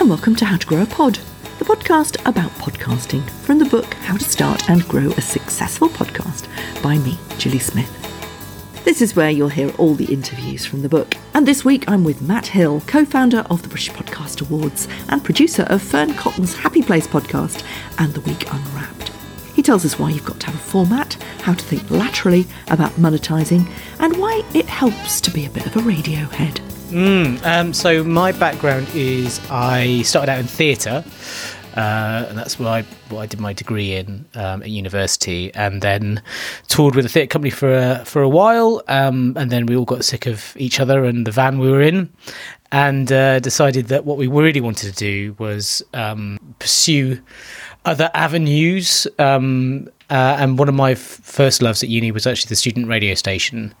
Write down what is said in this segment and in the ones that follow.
and welcome to How to Grow a Pod, the podcast about podcasting from the book How to Start and Grow a Successful Podcast by me, Julie Smith. This is where you'll hear all the interviews from the book. And this week I'm with Matt Hill, co-founder of the British Podcast Awards and producer of Fern Cotton's Happy Place podcast and The Week Unwrapped. He tells us why you've got to have a format, how to think laterally about monetising, and why it helps to be a bit of a radio head. So my background is I started out in theatre, and that's what I did my degree in at university, and then toured with a theatre company for a while, and then we all got sick of each other and the van we were in, and decided that what we really wanted to do was pursue other avenues. And one of my first loves at uni was actually the student radio station.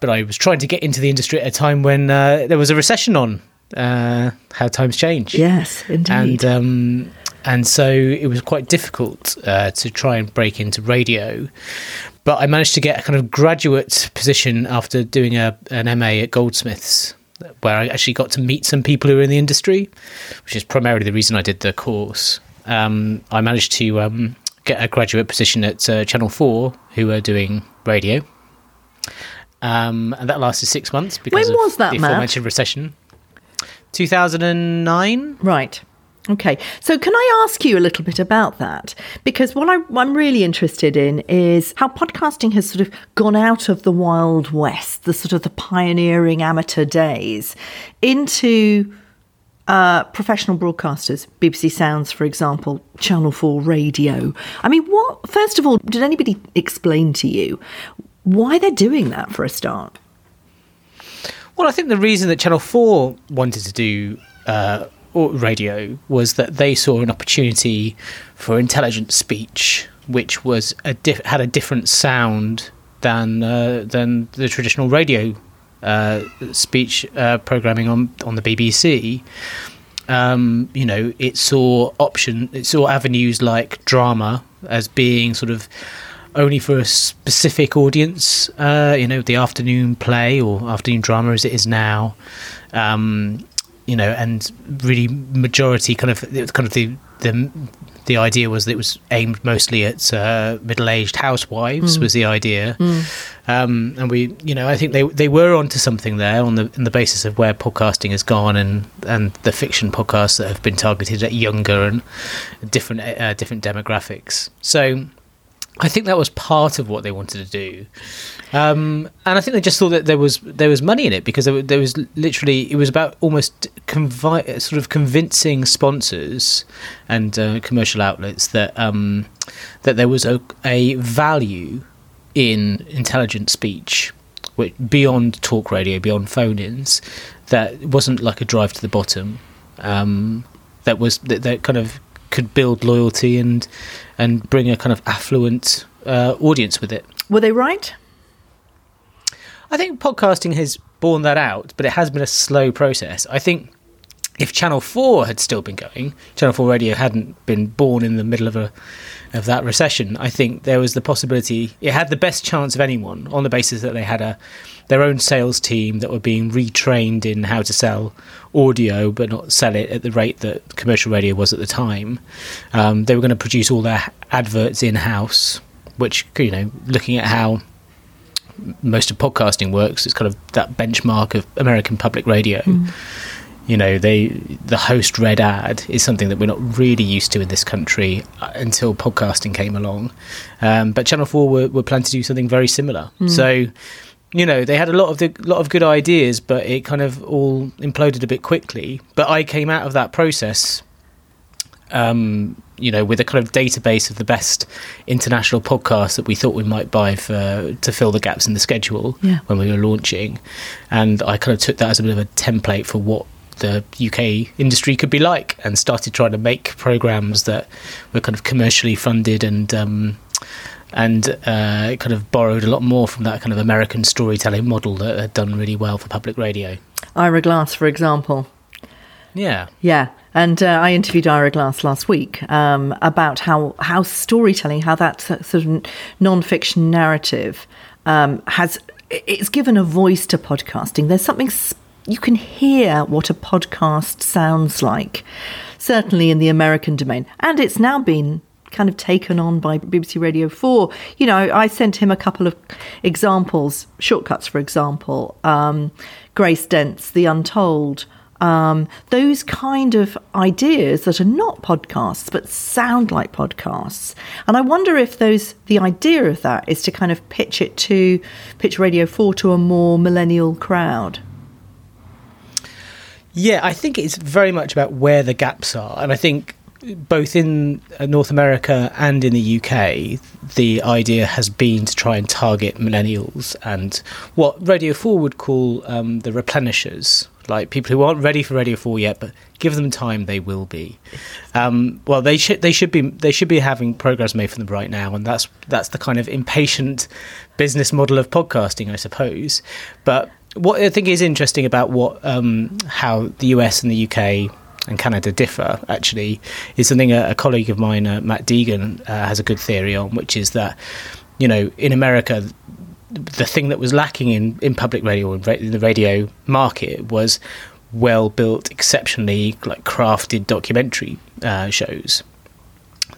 But I was trying to get into the industry at a time when there was a recession on. How times change. Yes, indeed. And so it was quite difficult to try and break into radio. But I managed to get a kind of graduate position after doing an MA at Goldsmiths, where I actually got to meet some people who were in the industry, which is primarily the reason I did the course. I managed to get a graduate position at Channel 4, who were doing radio. And that lasted 6 months because when was that, of the aforementioned recession. 2009. Right. Okay. So can I ask you a little bit about that? Because what I'm really interested in is how podcasting has sort of gone out of the Wild West, the sort of the pioneering amateur days, into professional broadcasters, BBC Sounds, for example, Channel 4 radio. I mean, first of all, did anybody explain to you why they're doing that for a start? Well, I think the reason that Channel 4 wanted to do radio was that they saw an opportunity for intelligent speech, which was had a different sound than the traditional radio speech programming on the BBC. It saw avenues like drama as being sort of only for a specific audience, the afternoon play or afternoon drama as it is now, and really majority the idea was that it was aimed mostly at middle-aged housewives was the idea. And we, I think they were onto something there on the basis of where podcasting has gone and the fiction podcasts that have been targeted at younger and different demographics. So I think that was part of what they wanted to do, and I think they just thought that there was money in it because there was literally, it was about almost convincing sponsors and commercial outlets that there was a value in intelligent speech, which beyond talk radio, beyond phone-ins, that wasn't like a drive to the bottom, that kind of could build loyalty and bring a kind of affluent audience with it. Were they right? I think podcasting has borne that out, but it has been a slow process. I think if Channel 4 had still been going, Channel 4 radio hadn't been born in the middle of that recession, I think there was the possibility, it had the best chance of anyone on the basis that they had their own sales team that were being retrained in how to sell audio but not sell it at the rate that commercial radio was at the time. They were going to produce all their adverts in-house, which, looking at how most of podcasting works, it's kind of that benchmark of American public radio. The host read ad is something that we're not really used to in this country until podcasting came along. But Channel 4 were planning to do something very similar. So, they had a lot of good ideas, but it kind of all imploded a bit quickly. But I came out of that process, with a kind of database of the best international podcasts that we thought we might buy to fill the gaps in the schedule when we were launching. And I kind of took that as a bit of a template for what the UK industry could be like, and started trying to make programs that were kind of commercially funded and kind of borrowed a lot more from that kind of American storytelling model that had done really well for public radio. Ira Glass, for example. Yeah. And I interviewed Ira Glass last week about how storytelling, how that sort of non-fiction narrative has, it's given a voice to podcasting. There's something you can hear what a podcast sounds like, certainly in the American domain. And it's now been kind of taken on by BBC Radio 4. You know, I sent him a couple of examples, shortcuts, for example, Grace Dent's The Untold, those kind of ideas that are not podcasts but sound like podcasts. And I wonder if the idea of that is to kind of pitch Radio 4 to a more millennial crowd. Yeah, I think it's very much about where the gaps are. And I think both in North America and in the UK, the idea has been to try and target millennials and what Radio 4 would call the replenishers, like people who aren't ready for Radio 4 yet, but give them time, they will be. Well, they should be having programs made for them right now, and that's the kind of impatient business model of podcasting, I suppose. But what I think is interesting about how the US and the UK and Canada differ, actually, is something a colleague of mine, Matt Deegan, has a good theory on, which is that, you know, in America, the thing that was lacking in public radio, in the radio market, was well-built, exceptionally like crafted documentary shows,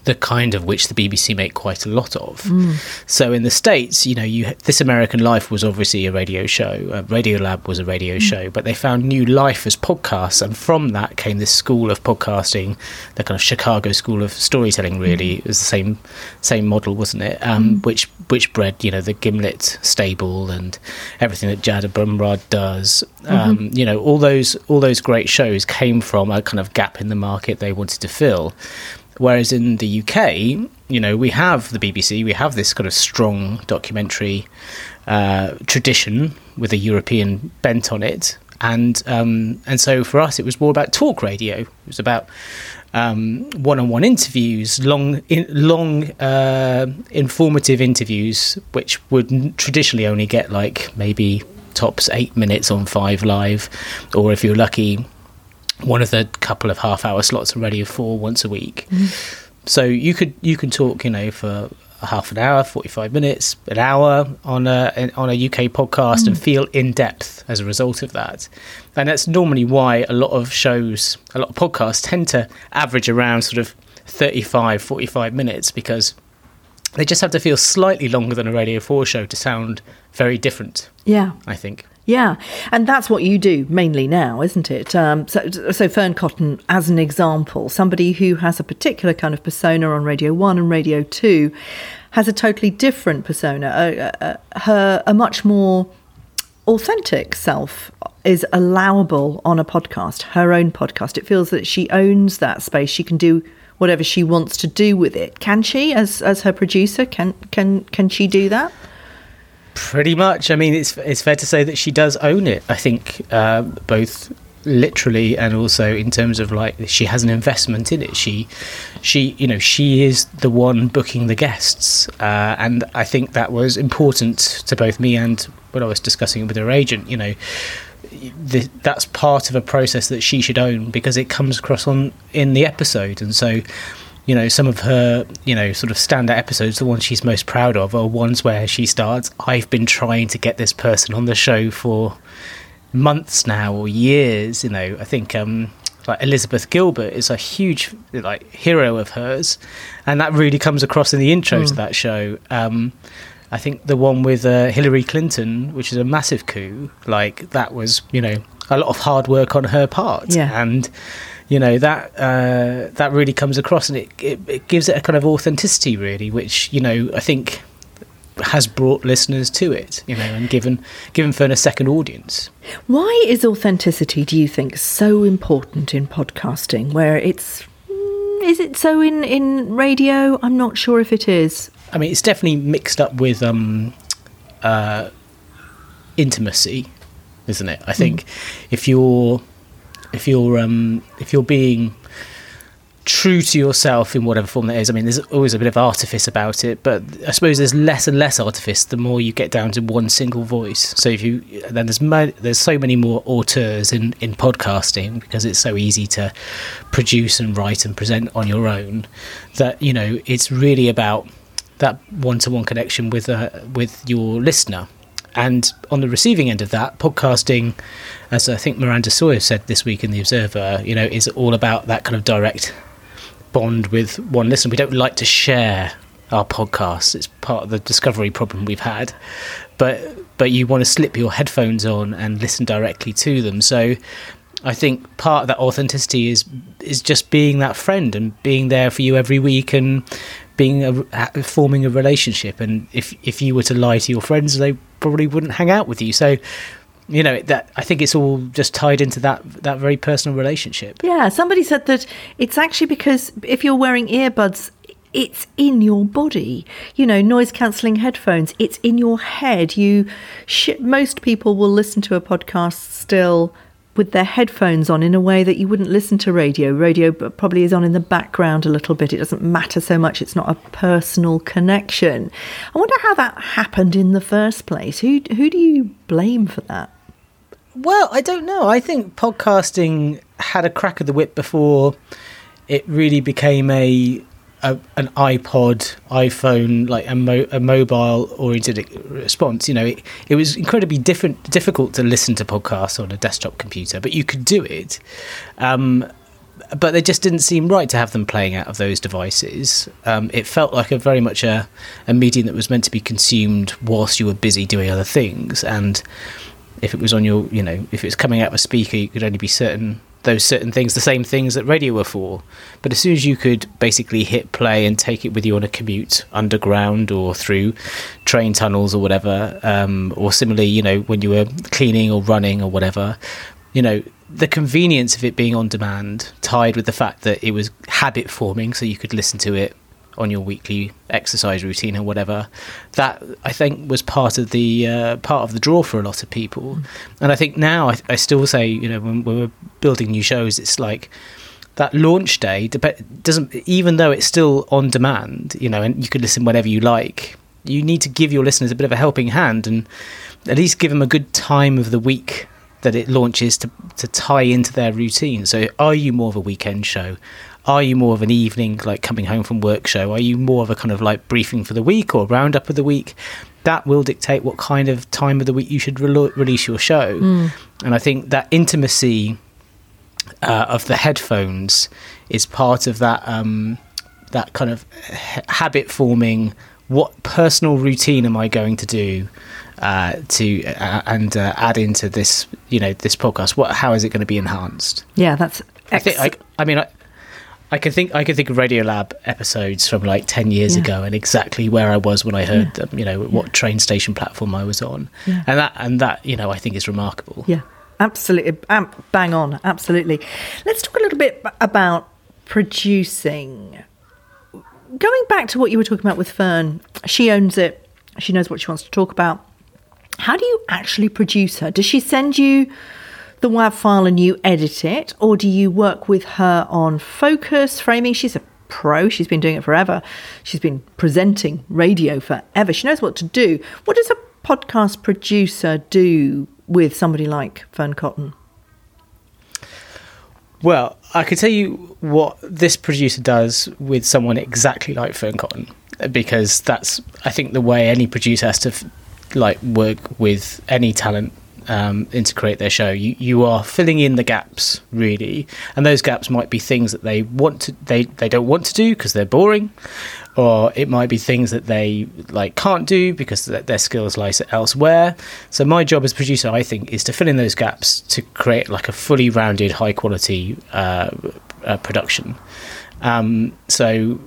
the kind of which the BBC make quite a lot of. Mm. So in the States, you know, This American Life was obviously a radio show. Radiolab was a radio show, but they found new life as podcasts. And from that came this school of podcasting, the kind of Chicago school of storytelling, really. It was the same model, wasn't it? Which bred, you know, the Gimlet stable and everything that Jad Abumrad does. You know, all those great shows came from a kind of gap in the market they wanted to fill. Whereas in the UK, you know, we have the BBC, we have this kind of strong documentary tradition with a European bent on it. And so for us, it was more about talk radio. It was about one-on-one interviews, long informative interviews, which would traditionally only get like maybe tops 8 minutes on 5 Live, or if you're lucky, one of the couple of half-hour slots on Radio 4 once a week. Mm. So you can talk, you know, for half an hour, 45 minutes, an hour on a UK podcast and feel in-depth as a result of that. And that's normally why a lot of podcasts tend to average around sort of 35, 45 minutes, because they just have to feel slightly longer than a Radio 4 show to sound very different, yeah, I think. Yeah, and that's what you do mainly now, isn't it? So Fern Cotton, as an example, somebody who has a particular kind of persona on Radio 1 and Radio 2 has a totally different persona. Her much more authentic self is allowable on a podcast, her own podcast. It feels that she owns that space. She can do whatever she wants to do with it. Can she, as her producer, can she do that? Pretty much. I mean, it's fair to say that she does own it, I think, both literally and also in terms of, like, she has an investment in it. She you know, she is the one booking the guests. And I think that was important to both me and when I was discussing it with her agent, you know, that's part of a process that she should own because it comes across in the episode. And so, you know, some of her, you know, sort of standout episodes, the ones she's most proud of, are ones where she starts, I've been trying to get this person on the show for months now or years, you know. I think like Elizabeth Gilbert is a huge, like, hero of hers, and that really comes across in the intro to that show. I think the one with Hillary Clinton, which is a massive coup, like, that was, you know, a lot of hard work on her part. Yeah. And you know, that really comes across, and it gives it a kind of authenticity, really, which, you know, I think has brought listeners to it, you know, and given Fern a second audience. Why is authenticity, do you think, so important in podcasting, where is it so in radio? I'm not sure if it is. I mean, it's definitely mixed up with intimacy, isn't it? I think if you're being true to yourself in whatever form that is, I mean, there's always a bit of artifice about it, but I suppose there's less and less artifice the more you get down to one single voice. So there's so many more auteurs in podcasting because it's so easy to produce and write and present on your own, that, you know, it's really about that one-to-one connection with your listener. And on the receiving end of that, podcasting, as I think Miranda Sawyer said this week in The Observer, you know, is all about that kind of direct bond with one listener. We don't like to share our podcasts. It's part of the discovery problem we've had. But you want to slip your headphones on and listen directly to them. So I think part of that authenticity is just being that friend and being there for you every week and forming a relationship. And if you were to lie to your friends, they probably wouldn't hang out with you. So, you know, that I think it's all just tied into that very personal relationship. Yeah, somebody said that it's actually because if you're wearing earbuds, it's in your body, you know, noise cancelling headphones, it's in your head. Most people will listen to a podcast still with their headphones on in a way that you wouldn't listen to radio. Radio probably is on in the background a little bit. It doesn't matter so much. It's not a personal connection. I wonder how that happened in the first place. Who do you blame for that? Well, I don't know. I think podcasting had a crack of the whip before it really became an iPod, iPhone, like a mobile-oriented response. You know, it was incredibly difficult to listen to podcasts on a desktop computer, but you could do it. But they just didn't seem right to have them playing out of those devices. It felt like very much a medium that was meant to be consumed whilst you were busy doing other things. And if it was on your, you know, if it was coming out of a speaker, you could only be certain things, the same things that radio were for. But as soon as you could basically hit play and take it with you on a commute underground or through train tunnels or whatever, or similarly, you know, when you were cleaning or running or whatever, you know, the convenience of it being on demand tied with the fact that it was habit forming, so you could listen to it on your weekly exercise routine or whatever, that I think was part of the draw for a lot of people. And I think now I still say, you know, when we're building new shows, it's like that launch day doesn't, even though it's still on demand, you know, and you could listen whenever you like, you need to give your listeners a bit of a helping hand and at least give them a good time of the week that it launches to tie into their routine. So are you more of a weekend show? Are you more of an evening, like coming home from work show? Are you more of a kind of like briefing for the week or roundup of the week? That will dictate what kind of time of the week you should release your show. And I think that intimacy of the headphones is part of that that kind of habit forming. What personal routine am I going to do to add into this, you know, this podcast? How is it going to be enhanced? Yeah, that's excellent. I can think of Radiolab episodes from like 10 years ago and exactly where I was when I heard them, you know, what train station platform I was on. Yeah. And that, you know, I think is remarkable. Yeah, absolutely. Bang on. Absolutely. Let's talk a little bit about producing. Going back to what you were talking about with Fern, she owns it. She knows what she wants to talk about. How do you actually produce her? Does she send you the WAV file and you edit it, or do you work with her on focus, framing? She's a pro. She's been doing it forever. She's been presenting radio forever. She knows what to do. What does a podcast producer do with somebody like Fern Cotton? Well, I can tell you what this producer does with someone exactly like Fern Cotton, because that's, I think, the way any producer has to work with any talent and to create their show. You are filling in the gaps, really, and those gaps might be things that they want to they don't want to do because they're boring, or it might be things that they can't do because their skills lie elsewhere. So my job as producer, I think, is to fill in those gaps to create a fully rounded, high quality production. So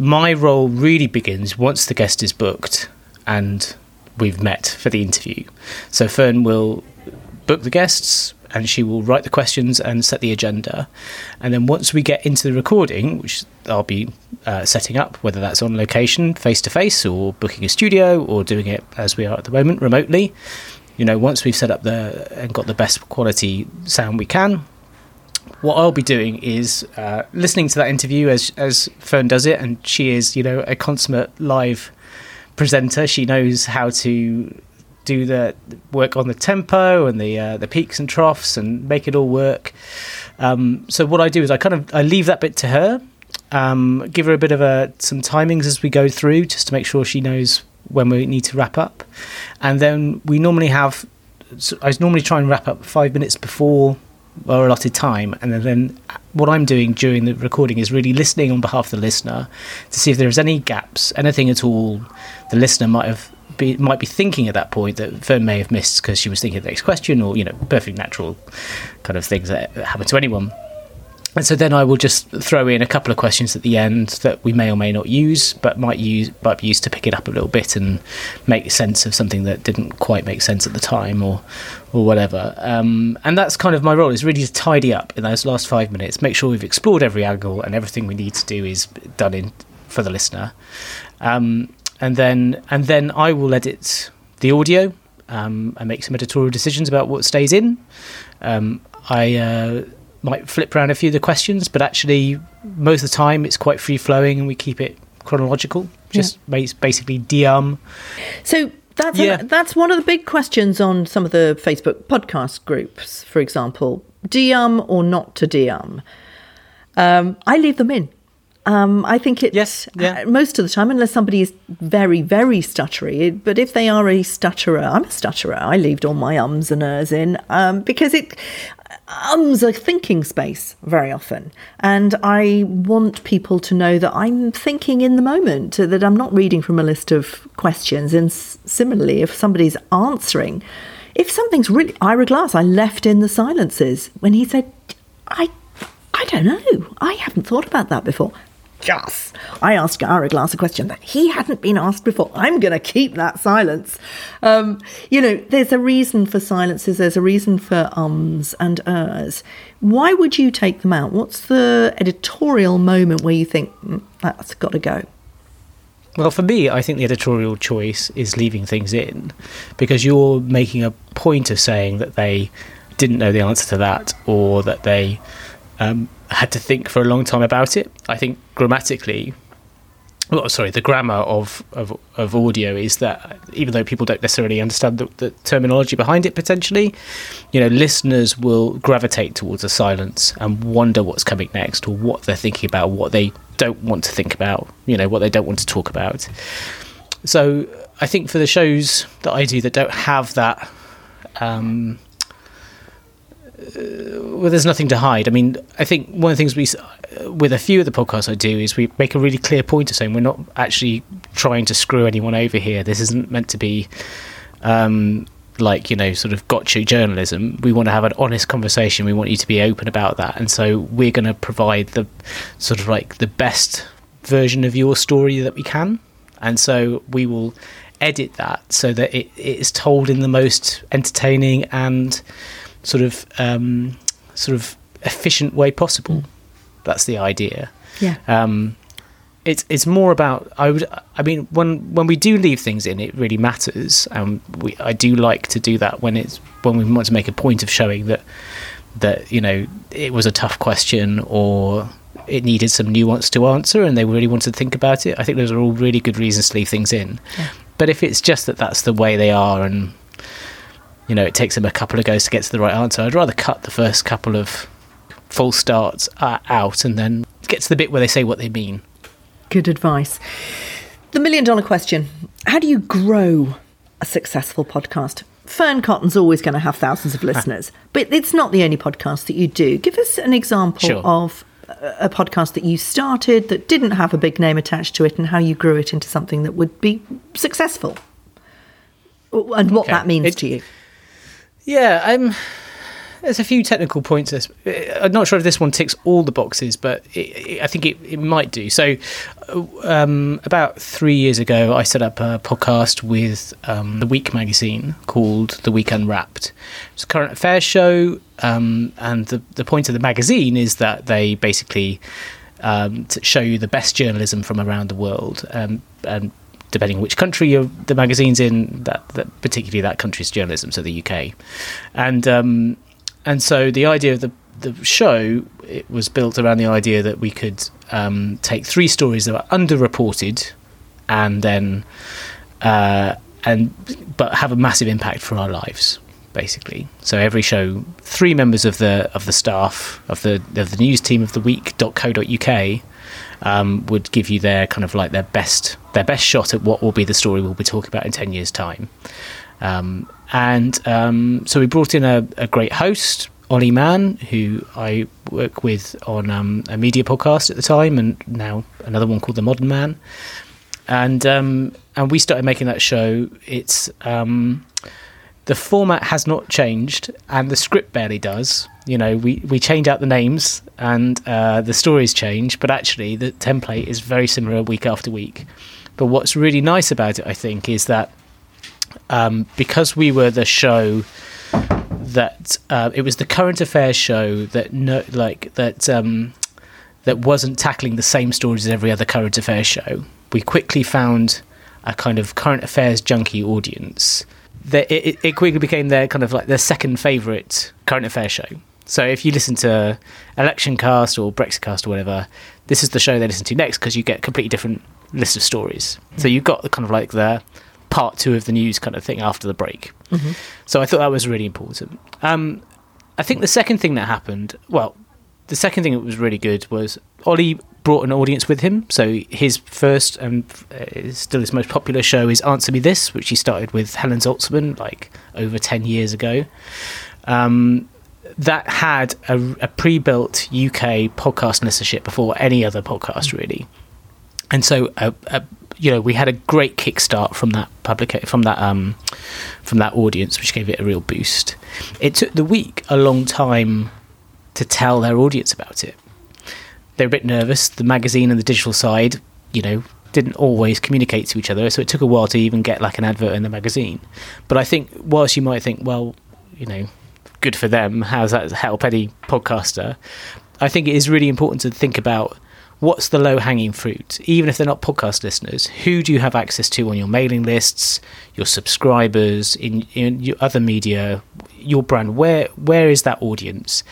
my role really begins once the guest is booked and we've met for the interview. So Fern will book the guests and she will write the questions and set the agenda. And then once we get into the recording, which I'll be setting up, whether that's on location, face-to-face, or booking a studio, or doing it as we are at the moment, remotely, you know, once we've set up and got the best quality sound we can, what I'll be doing is listening to that interview as Fern does it. And she is, you know, a consummate live presenter. She knows how to do the work on the tempo and the peaks and troughs and make it all work. So what I do is I leave that bit to her, give her a bit of some timings as we go through, just to make sure she knows when we need to wrap up. And then we normally have, so I normally try and wrap up 5 minutes before our allotted time, and then what I'm doing during the recording is really listening on behalf of the listener to see if there's any gaps, anything at all the listener might be thinking at that point that Fern may have missed because she was thinking of the next question, or, you know, perfect natural kind of things that happen to anyone. And so then I will just throw in a couple of questions at the end that we may or may not use, but might be used to pick it up a little bit and make sense of something that didn't quite make sense at the time, or whatever. And that's kind of my role, is really to tidy up in those last 5 minutes, make sure we've explored every angle and everything we need to do is done in for the listener. And then I will edit the audio and make some editorial decisions about what stays in. I might flip around a few of the questions, but actually most of the time it's quite free-flowing and we keep it chronological, just basically DM. So that's one of the big questions on some of the Facebook podcast groups, for example, DM or not to DM. I leave them in. I think it's most of the time, unless somebody is very, very stuttery. But if they are a stutterer, I'm a stutterer. I leave all my ums and ers in because ums are thinking space very often. And I want people to know that I'm thinking in the moment, that I'm not reading from a list of questions. And similarly, if somebody's answering, if something's really... Ira Glass, I left in the silences when he said, I don't know. I haven't thought about that before. Yes. I asked Ira Glass a question that he hadn't been asked before. I'm going to keep that silence. There's a reason for silences. There's a reason for ums and ers. Why would you take them out? What's the editorial moment where you think, that's got to go? Well, for me, I think the editorial choice is leaving things in, because you're making a point of saying that they didn't know the answer to that, or that they... had to think for a long time about it. I think the grammar of audio is that, even though people don't necessarily understand the terminology behind it, potentially, listeners will gravitate towards a silence and wonder what's coming next, or what they're thinking about, what they don't want to think about, what they don't want to talk about. So I think for the shows that I do that don't have that... there's nothing to hide. I mean, I think one of the things with a few of the podcasts I do is we make a really clear point of saying we're not actually trying to screw anyone over here. This isn't meant to be sort of gotcha journalism. We want to have an honest conversation. We want you to be open about that. And so we're going to provide the sort of like the best version of your story that we can. And so we will edit that so that it is told in the most entertaining and sort of efficient way possible. That's the idea. It's more about, when we do leave things in, it really matters. And I do like to do that when we want to make a point of showing that it was a tough question, or it needed some nuance to answer and they really wanted to think about it. I think those are all really good reasons to leave things in. But if it's just that's the way they are, and it takes them a couple of goes to get to the right answer, I'd rather cut the first couple of false starts out and then get to the bit where they say what they mean. Good advice. The $1 million question. How do you grow a successful podcast? Fern Cotton's always going to have thousands of listeners, but it's not the only podcast that you do. Give us an example of a podcast that you started that didn't have a big name attached to it, and how you grew it into something that would be successful, and what that means to you. Yeah, there's a few technical points. I'm not sure if this one ticks all the boxes, but I think it might do. So about 3 years ago, I set up a podcast with The Week magazine called The Week Unwrapped. It's a current affairs show, and the point of the magazine is that they basically show you the best journalism from around the world, and depending on which country the magazine's in, that particularly that country's journalism, so the UK. And so the idea of the show, it was built around the idea that we could take three stories that were underreported and then but have a massive impact for our lives, basically. So every show, three members of the staff of the news team of theweek.co.uk would give you their kind of like their best shot at what will be the story we'll be talking about in 10 years' time. So we brought in a great host, Ollie Mann, who I work with on a media podcast at the time, and now another one called The Modern Man. And we started making that show. It's the format has not changed, and the script barely does. You know, we change out the names and the stories change, but actually the template is very similar week after week. But what's really nice about it, I think, is that because we were the show that it was the current affairs show that wasn't tackling the same stories as every other current affairs show. We quickly found a kind of current affairs junkie audience. It quickly became their kind of like their second favourite current affairs show. So if you listen to Election Cast or Brexit Cast or whatever, this is the show they listen to next because you get a completely different list of stories. So you've got the kind of like the part two of the news kind of thing after the break. Mm-hmm. So I thought that was really important. I think the second thing that happened, that was really good was Ollie brought an audience with him. So his first and still his most popular show is Answer Me This, which he started with Helen Zaltzman like over 10 years ago. That had a pre-built UK podcast listenership before any other podcast really. And so we had a great kickstart from that audience, which gave it a real boost. It took The Week a long time to tell their audience about it. They're a bit nervous. The magazine and the digital side, you know, didn't always communicate to each other, so it took a while to even get like an advert in the magazine. But I think, whilst you might think, well, you know, good for them, how does that help any podcaster? I think it is really important to think about what's the low-hanging fruit, even if they're not podcast listeners. Who do you have access to on your mailing lists, your subscribers, in your other media, your brand? Where is that audience,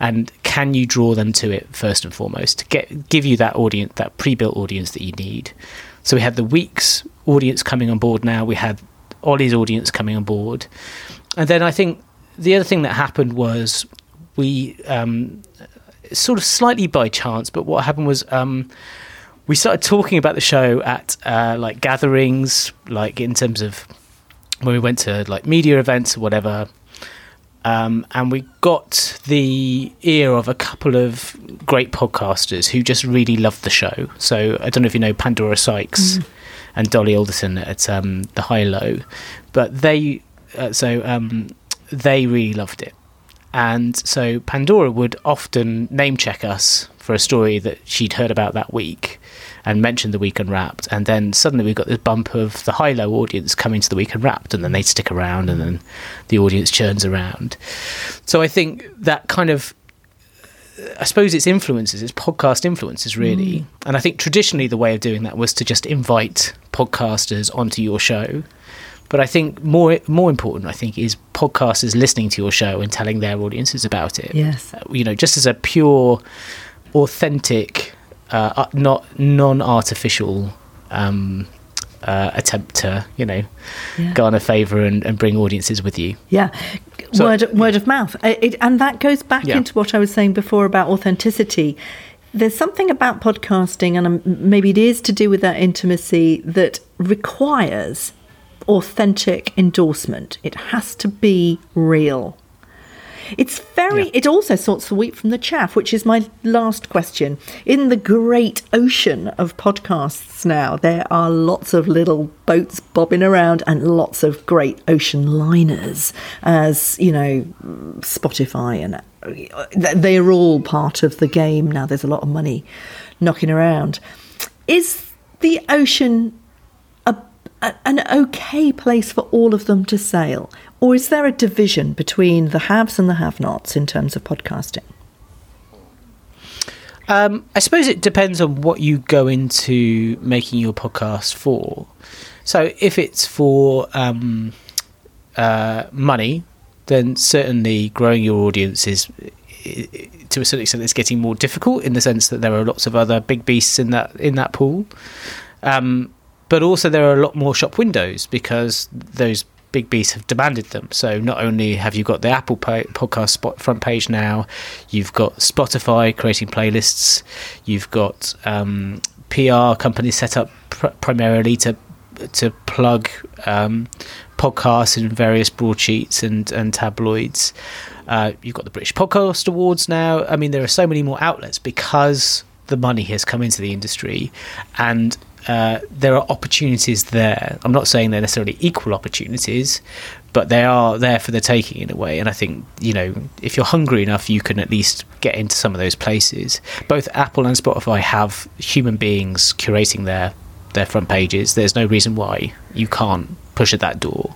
and can you draw them to it first and foremost to give you that audience, that pre-built audience that you need? So we had The Week's audience coming on board now. We had Ollie's audience coming on board, and then I think the other thing that happened was we. Sort of slightly by chance, but what happened was we started talking about the show at like gatherings, like in terms of when we went to like media events or whatever, and we got the ear of a couple of great podcasters who just really loved the show. So I don't know if you know Pandora Sykes and Dolly Alderton at The High Low, but they really loved it. And so Pandora would often name-check us for a story that she'd heard about that week and mention The Week Unwrapped. And then suddenly we got this bump of the high-low audience coming to The Week Unwrapped, and then they stick around, and then the audience churns around. So I think that kind of, I suppose it's podcast influences, really. Mm. And I think traditionally the way of doing that was to just invite podcasters onto your show. But I think more important, I think, is podcasters listening to your show and telling their audiences about it. Yes, you know, just as a pure, authentic, not non-artificial attempt to, you know, garner favour and bring audiences with you. Yeah, so, word of mouth, and that goes back into what I was saying before about authenticity. There's something about podcasting, and maybe it is to do with that intimacy that requires authentic endorsement. It has to be real. It's very it also sorts the wheat from the chaff, which is my last question. In the great ocean of podcasts now, there are lots of little boats bobbing around and lots of great ocean liners, as you know, Spotify, and they are all part of the game now. There's a lot of money knocking around. Is the ocean an okay place for all of them to sail? Or is there a division between the haves and the have-nots in terms of podcasting? I suppose it depends on what you go into making your podcast for. So if it's for money, then certainly growing your audience is, to a certain extent, it's getting more difficult, in the sense that there are lots of other big beasts in that pool. But also there are a lot more shop windows, because those big beasts have demanded them. So not only have you got the Apple podcast front page now, you've got Spotify creating playlists, you've got PR companies set up primarily to plug podcasts in various broadsheets and tabloids. You've got the British Podcast Awards now. I mean, there are so many more outlets because the money has come into the industry, and there are opportunities there. I'm not saying they're necessarily equal opportunities, but they are there for the taking in a way. And I think, you know, if you're hungry enough, you can at least get into some of those places. Both Apple and Spotify have human beings curating their front pages. There's no reason why you can't push at that door.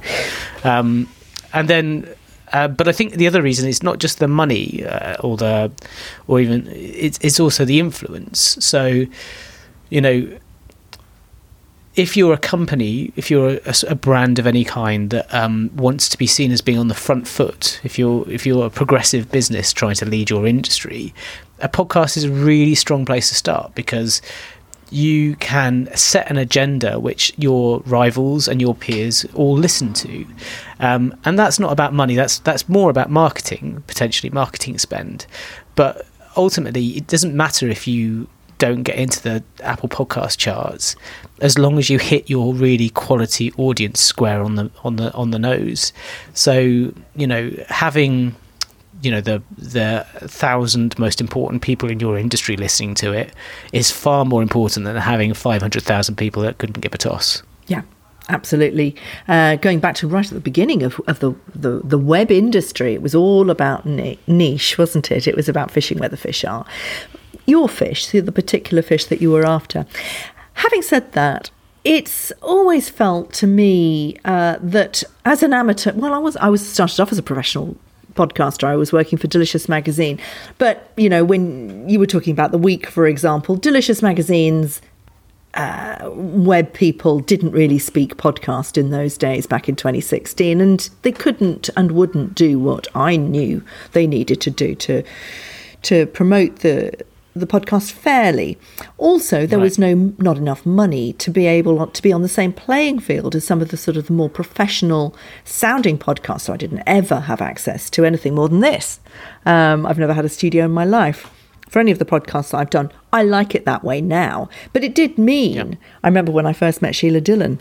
But I think the other reason is not just the money it's also the influence. So, you know, if you're a company, if you're a brand of any kind that wants to be seen as being on the front foot, if you're a progressive business trying to lead your industry, a podcast is a really strong place to start, because you can set an agenda which your rivals and your peers all listen to. And that's not about money. That's more about marketing, potentially marketing spend. But ultimately, it doesn't matter if you don't get into the Apple podcast charts, as long as you hit your really quality audience square on the nose. So, you know, having, you know, the 1,000 most important people in your industry listening to it is far more important than having 500,000 people that couldn't give a toss. Yeah, absolutely. Going back to right at the beginning of the web industry, it was all about niche, wasn't it? It was about fishing where the fish are. Your fish, the particular fish that you were after. Having said that, it's always felt to me that as an amateur, well, I was started off as a professional podcaster. I was working for Delicious Magazine. But, you know, when you were talking about The Week, for example, Delicious Magazine's web people didn't really speak podcast in those days back in 2016, and they couldn't and wouldn't do what I knew they needed to do to promote the podcast fairly. Also, there was not enough money to be able to be on the same playing field as some of the sort of the more professional sounding podcasts. So I didn't ever have access to anything more than this. I've never had a studio in my life for any of the podcasts I've done. I like it that way now, but it did mean, I remember when I first met Sheila Dillon,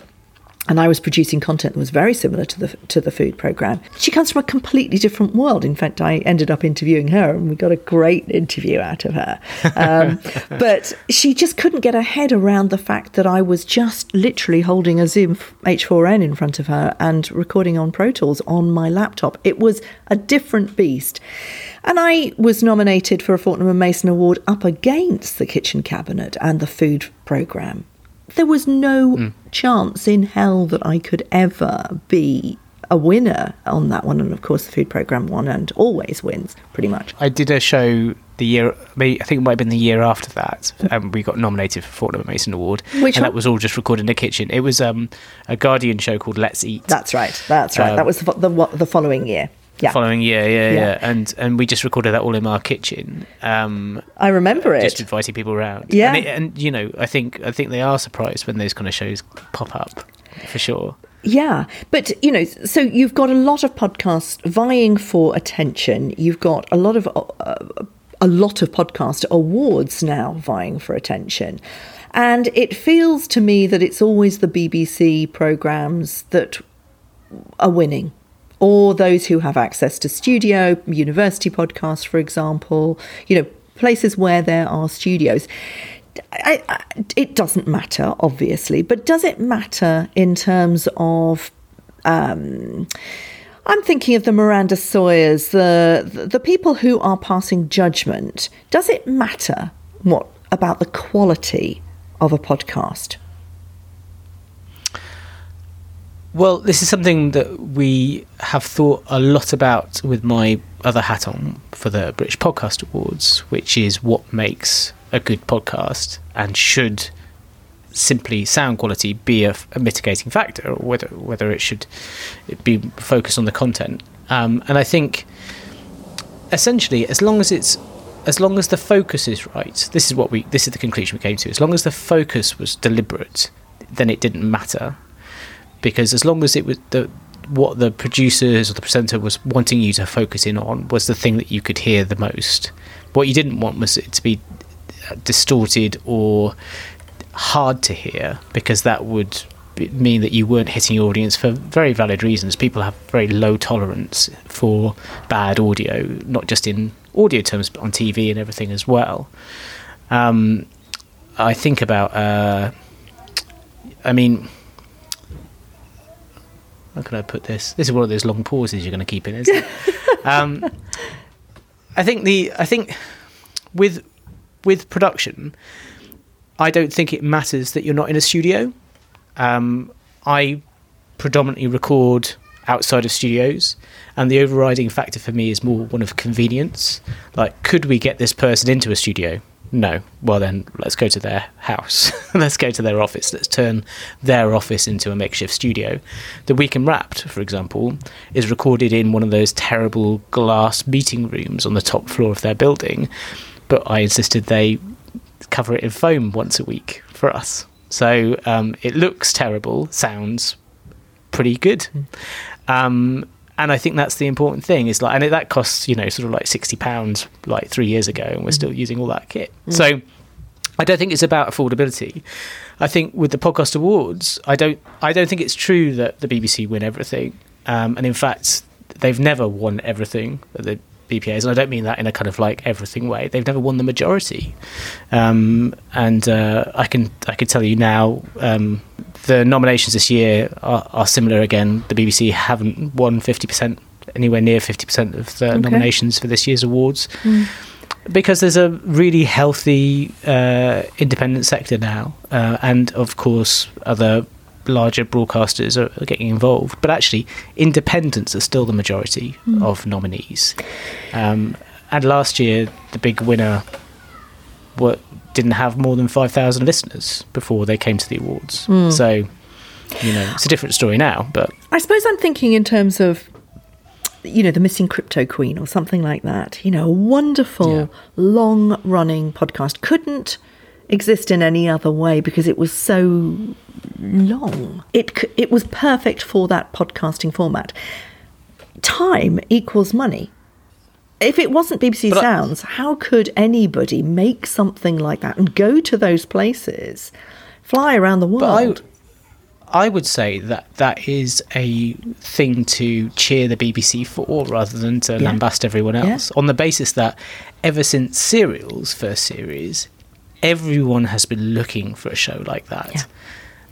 and I was producing content that was very similar to the food programme. She comes from a completely different world. In fact, I ended up interviewing her, and we got a great interview out of her. But she just couldn't get her head around the fact that I was just literally holding a Zoom H4n in front of her and recording on Pro Tools on my laptop. It was a different beast. And I was nominated for a Fortnum & Mason Award up against The Kitchen Cabinet and The Food Programme. There was no chance in hell that I could ever be a winner on that one. And of course, the food programme won and always wins, pretty much. I did a show the year, I think it might have been the year after that, and we got nominated for Fortnum & Mason Award. That was all just recorded in the kitchen. It was a Guardian show called Let's Eat. That's right. That was the following year. Yeah. Following year. And we just recorded that all in our kitchen. I remember it. Just inviting people around. Yeah. And you know, I think they are surprised when those kind of shows pop up, for sure. Yeah. But, you know, so you've got a lot of podcasts vying for attention. You've got a lot of podcast awards now vying for attention. And it feels to me that it's always the BBC programmes that are winning, or those who have access to studio, university podcasts, for example, you know, places where there are studios. It doesn't matter, obviously, but does it matter in terms of, I'm thinking of the Miranda Sawyers, the people who are passing judgment. Does it matter what about the quality of a podcast? Well, this is something that we have thought a lot about with my other hat on for the British Podcast Awards, which is what makes a good podcast, and should simply sound quality be a mitigating factor, or whether it should be focused on the content. And I think essentially, as long as the focus is right, this is the conclusion we came to. As long as the focus was deliberate, then it didn't matter. Because as long as it was the what the producers or the presenter was wanting you to focus in on was the thing that you could hear the most. What you didn't want was it to be distorted or hard to hear, because that would mean that you weren't hitting your audience for very valid reasons. People have very low tolerance for bad audio, not just in audio terms, but on TV and everything as well. I think about, how can I put this? This is one of those long pauses you're going to keep in, isn't it? I think with production, I don't think it matters that you're not in a studio. I predominantly record outside of studios, and the overriding factor for me is more one of convenience. Like, could we get this person into a studio? No. Well, then let's go to their house. Let's go to their office. Let's turn their office into a makeshift studio. The Week Unwrapped, for example, is recorded in one of those terrible glass meeting rooms on the top floor of their building, but I insisted they cover it in foam once a week for us. So it looks terrible, sounds pretty good. And I think that's the important thing. Is like, and that costs, sort of like £60 like 3 years ago, and we're still using all that kit. So I don't think it's about affordability. I think with the Podcast Awards, I don't think it's true that the BBC win everything. And in fact, they've never won everything that the BPAs, and I don't mean that in a kind of like everything way. They've never won the majority. I can tell you now, the nominations this year are similar again. The BBC haven't won 50%, anywhere near 50% of the nominations for this year's awards, because there's a really healthy independent sector now, and of course other larger broadcasters are getting involved, but actually independents are still the majority of nominees. And last year the big winner didn't have more than 5,000 listeners before they came to the awards. So it's a different story now, but I suppose I'm thinking in terms of The Missing Crypto Queen or something like that, a wonderful long-running podcast, couldn't exist in any other way because it was so long. It was perfect for that podcasting format. Time equals money. If it wasn't BBC Sounds, how could anybody make something like that and go to those places, fly around the world? I would say that is a thing to cheer the BBC for rather than to lambast everyone else, on the basis that ever since Serial's first series, everyone has been looking for a show like that. Yeah.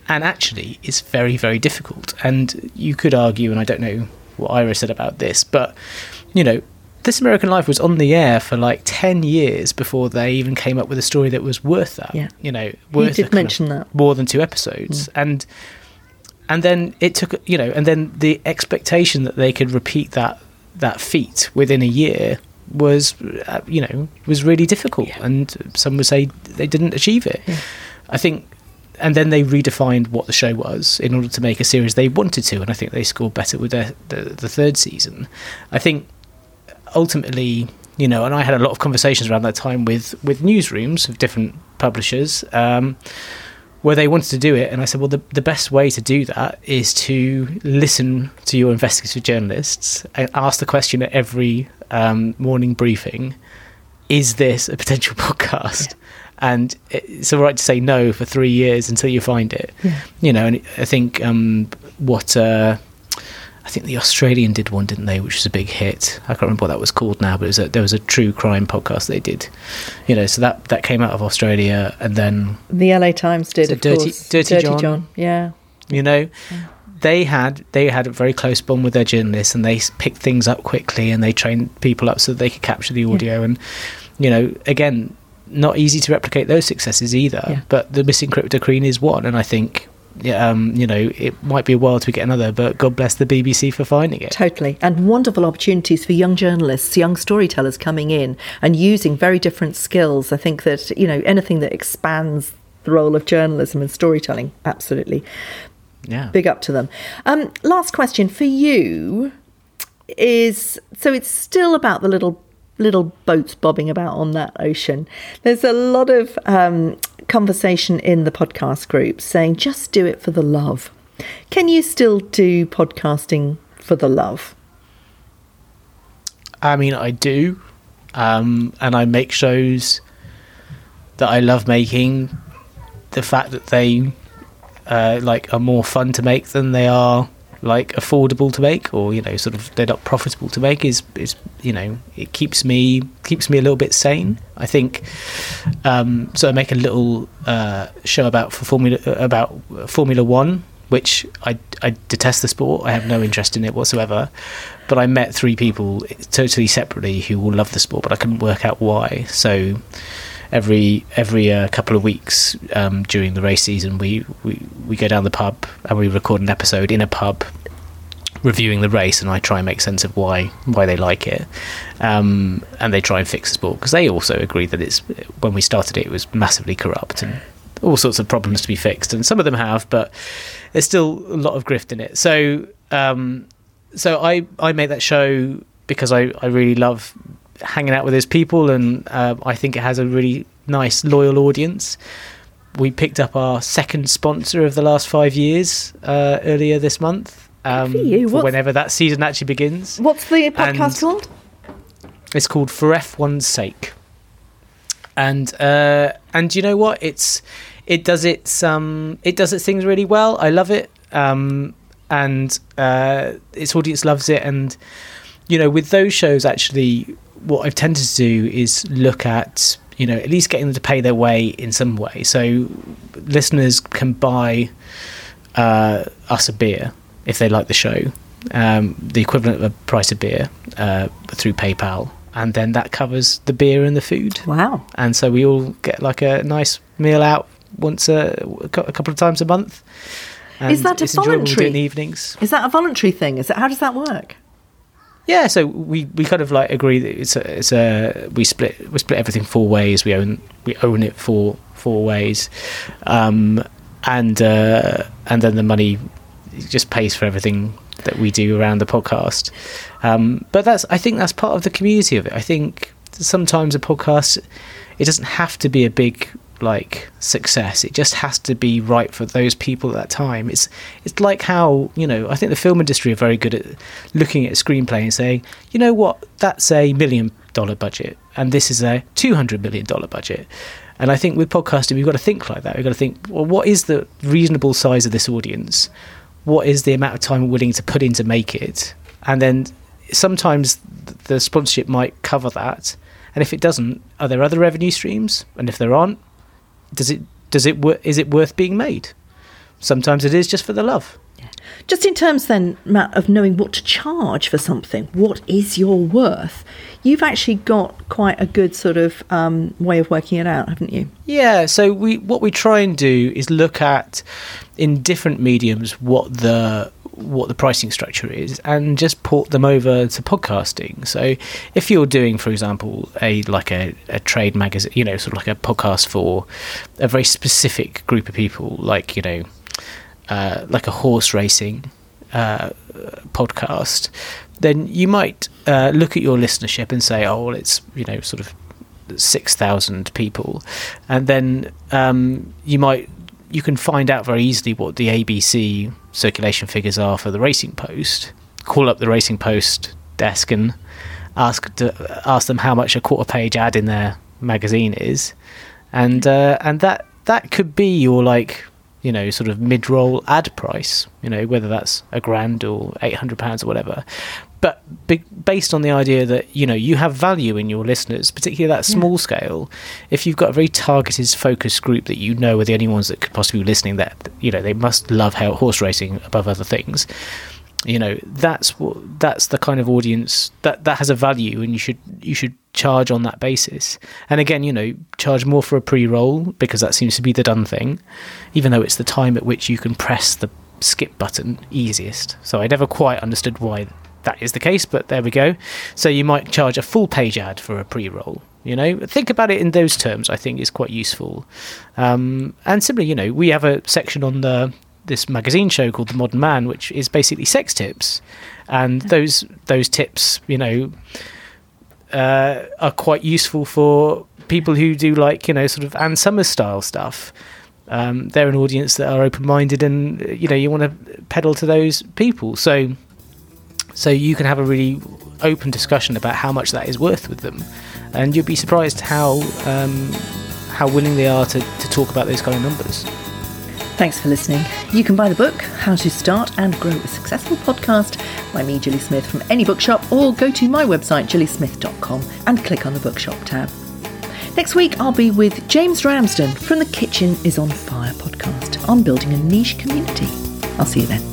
And actually, it's very, very difficult. And you could argue, and I don't know what Ira said about this, but, This American Life was on the air for like 10 years before they even came up with a story that was worth that. Yeah. Worth you did mention that. More than two episodes. And then it took, and then the expectation that they could repeat that feat within a year was really difficult, and some would say they didn't achieve it. I think, and then they redefined what the show was in order to make a series they wanted to, and I think they scored better with the third season. I think ultimately, and I had a lot of conversations around that time with newsrooms of different publishers, where they wanted to do it, and I said, well, the best way to do that is to listen to your investigative journalists and ask the question at every morning briefing, is this a potential podcast? And it's all right to say no for 3 years until you find it. And I think the Australian did one, didn't they, which was a big hit. I can't remember what that was called now, but there was a true crime podcast they did, so that came out of Australia. And then the LA Times did, of course, Dirty John. They had a very close bond with their journalists, and they picked things up quickly, and they trained people up so that they could capture the audio. And again, not easy to replicate those successes either. But the Missing Crypto Queen is one, and I think it might be a while till we get another, but God bless the BBC for finding it. Totally. And wonderful opportunities for young journalists, young storytellers coming in and using very different skills. I think that, anything that expands the role of journalism and storytelling, absolutely. Yeah. Big up to them. Last question for you is, so it's still about the little boats bobbing about on that ocean. There's a lot of conversation in the podcast group saying, just do it for the love. Can you still do podcasting for the love? I mean, I do. And I make shows that I love making. The fact that they are more fun to make than they are affordable to make, or they're not profitable to make, is it keeps me a little bit sane, I think. So I make a little show about Formula One, which I detest the sport. I have no interest in it whatsoever. But I met three people totally separately who all love the sport, but I couldn't work out why. So every couple of weeks during the race season, we go down the pub and we record an episode in a pub reviewing the race, and I try and make sense of why they like it, and they try and fix the sport, because they also agree that it's, when we started it was massively corrupt and all sorts of problems to be fixed, and some of them have, but there's still a lot of grift in it. So I make that show because I really love hanging out with those people, and I think it has a really nice loyal audience. We picked up our second sponsor of the last 5 years earlier this month, for whenever that season actually begins. What's the podcast called? It's called For F1's Sake, and you know what, it does its things really well. I love it, and its audience loves it. And with those shows, actually, what I've tended to do is look at, at least getting them to pay their way in some way. So listeners can buy us a beer if they like the show, the equivalent of a price of beer through PayPal. And then that covers the beer and the food. Wow. And so we all get a nice meal out once a couple of times a month. And is that voluntary? In the evenings. Is that a voluntary thing? How does that work? Yeah, so we kind of agree that we split everything four ways. We own it four ways, and then the money just pays for everything that we do around the podcast. But I think that's part of the community of it. I think sometimes a podcast, it doesn't have to be a big success. It just has to be right for those people at that time. It's like how, I think the film industry are very good at looking at a screenplay and saying, you know what, that's a $1 million budget and this is a $200 million budget. And I think with podcasting, we've got to think like that. We've got to think, well, what is the reasonable size of this audience? What is the amount of time we're willing to put in to make it? And then sometimes the sponsorship might cover that. And if it doesn't, are there other revenue streams? And if there aren't, is it worth being made? Sometimes it is just for the love. Yeah. Just in terms then, Matt, of knowing what to charge for something, what is your worth? You've actually got quite a good sort of way of working it out, haven't you? Yeah. So what we try and do is look at, in different mediums, what the pricing structure is, and just port them over to podcasting. So if you're doing, for example, a trade magazine, a podcast for a very specific group of people, a horse racing podcast, then you might look at your listenership and say, oh well, it's 6,000 people, and then you can find out very easily what the ABC circulation figures are for the Racing Post. Call up the Racing Post desk and ask them how much a quarter page ad in their magazine is, and that could be your mid roll ad price, whether that's £1,000 or £800 or whatever. But based on the idea that you have value in your listeners, particularly that small scale, if you've got a very targeted, focused group that are the only ones that could possibly be listening, that they must love horse racing above other things, that's the kind of audience that has a value, and you should charge on that basis. And again, charge more for a pre-roll, because that seems to be the done thing, even though it's the time at which you can press the skip button easiest. So I never quite understood why that is the case, but there we go. So you might charge a full page ad for a pre-roll. Think about it in those terms. I think is quite useful. And similarly, we have a section on this magazine show called The Modern Man, which is basically sex tips, and those tips are quite useful for people who do Anne Summers style stuff. They're an audience that are open minded, and you want to pedal to those people. So So you can have a really open discussion about how much that is worth with them, and you'd be surprised how willing they are to talk about those kind of numbers. Thanks for listening. You can buy the book, How to Start and Grow a Successful Podcast, by me, Julie Smith, from any bookshop, or go to my website, juliesmith.com, and click on the bookshop tab. Next week, I'll be with James Ramsden from the Kitchen is on Fire podcast on building a niche community. I'll see you then.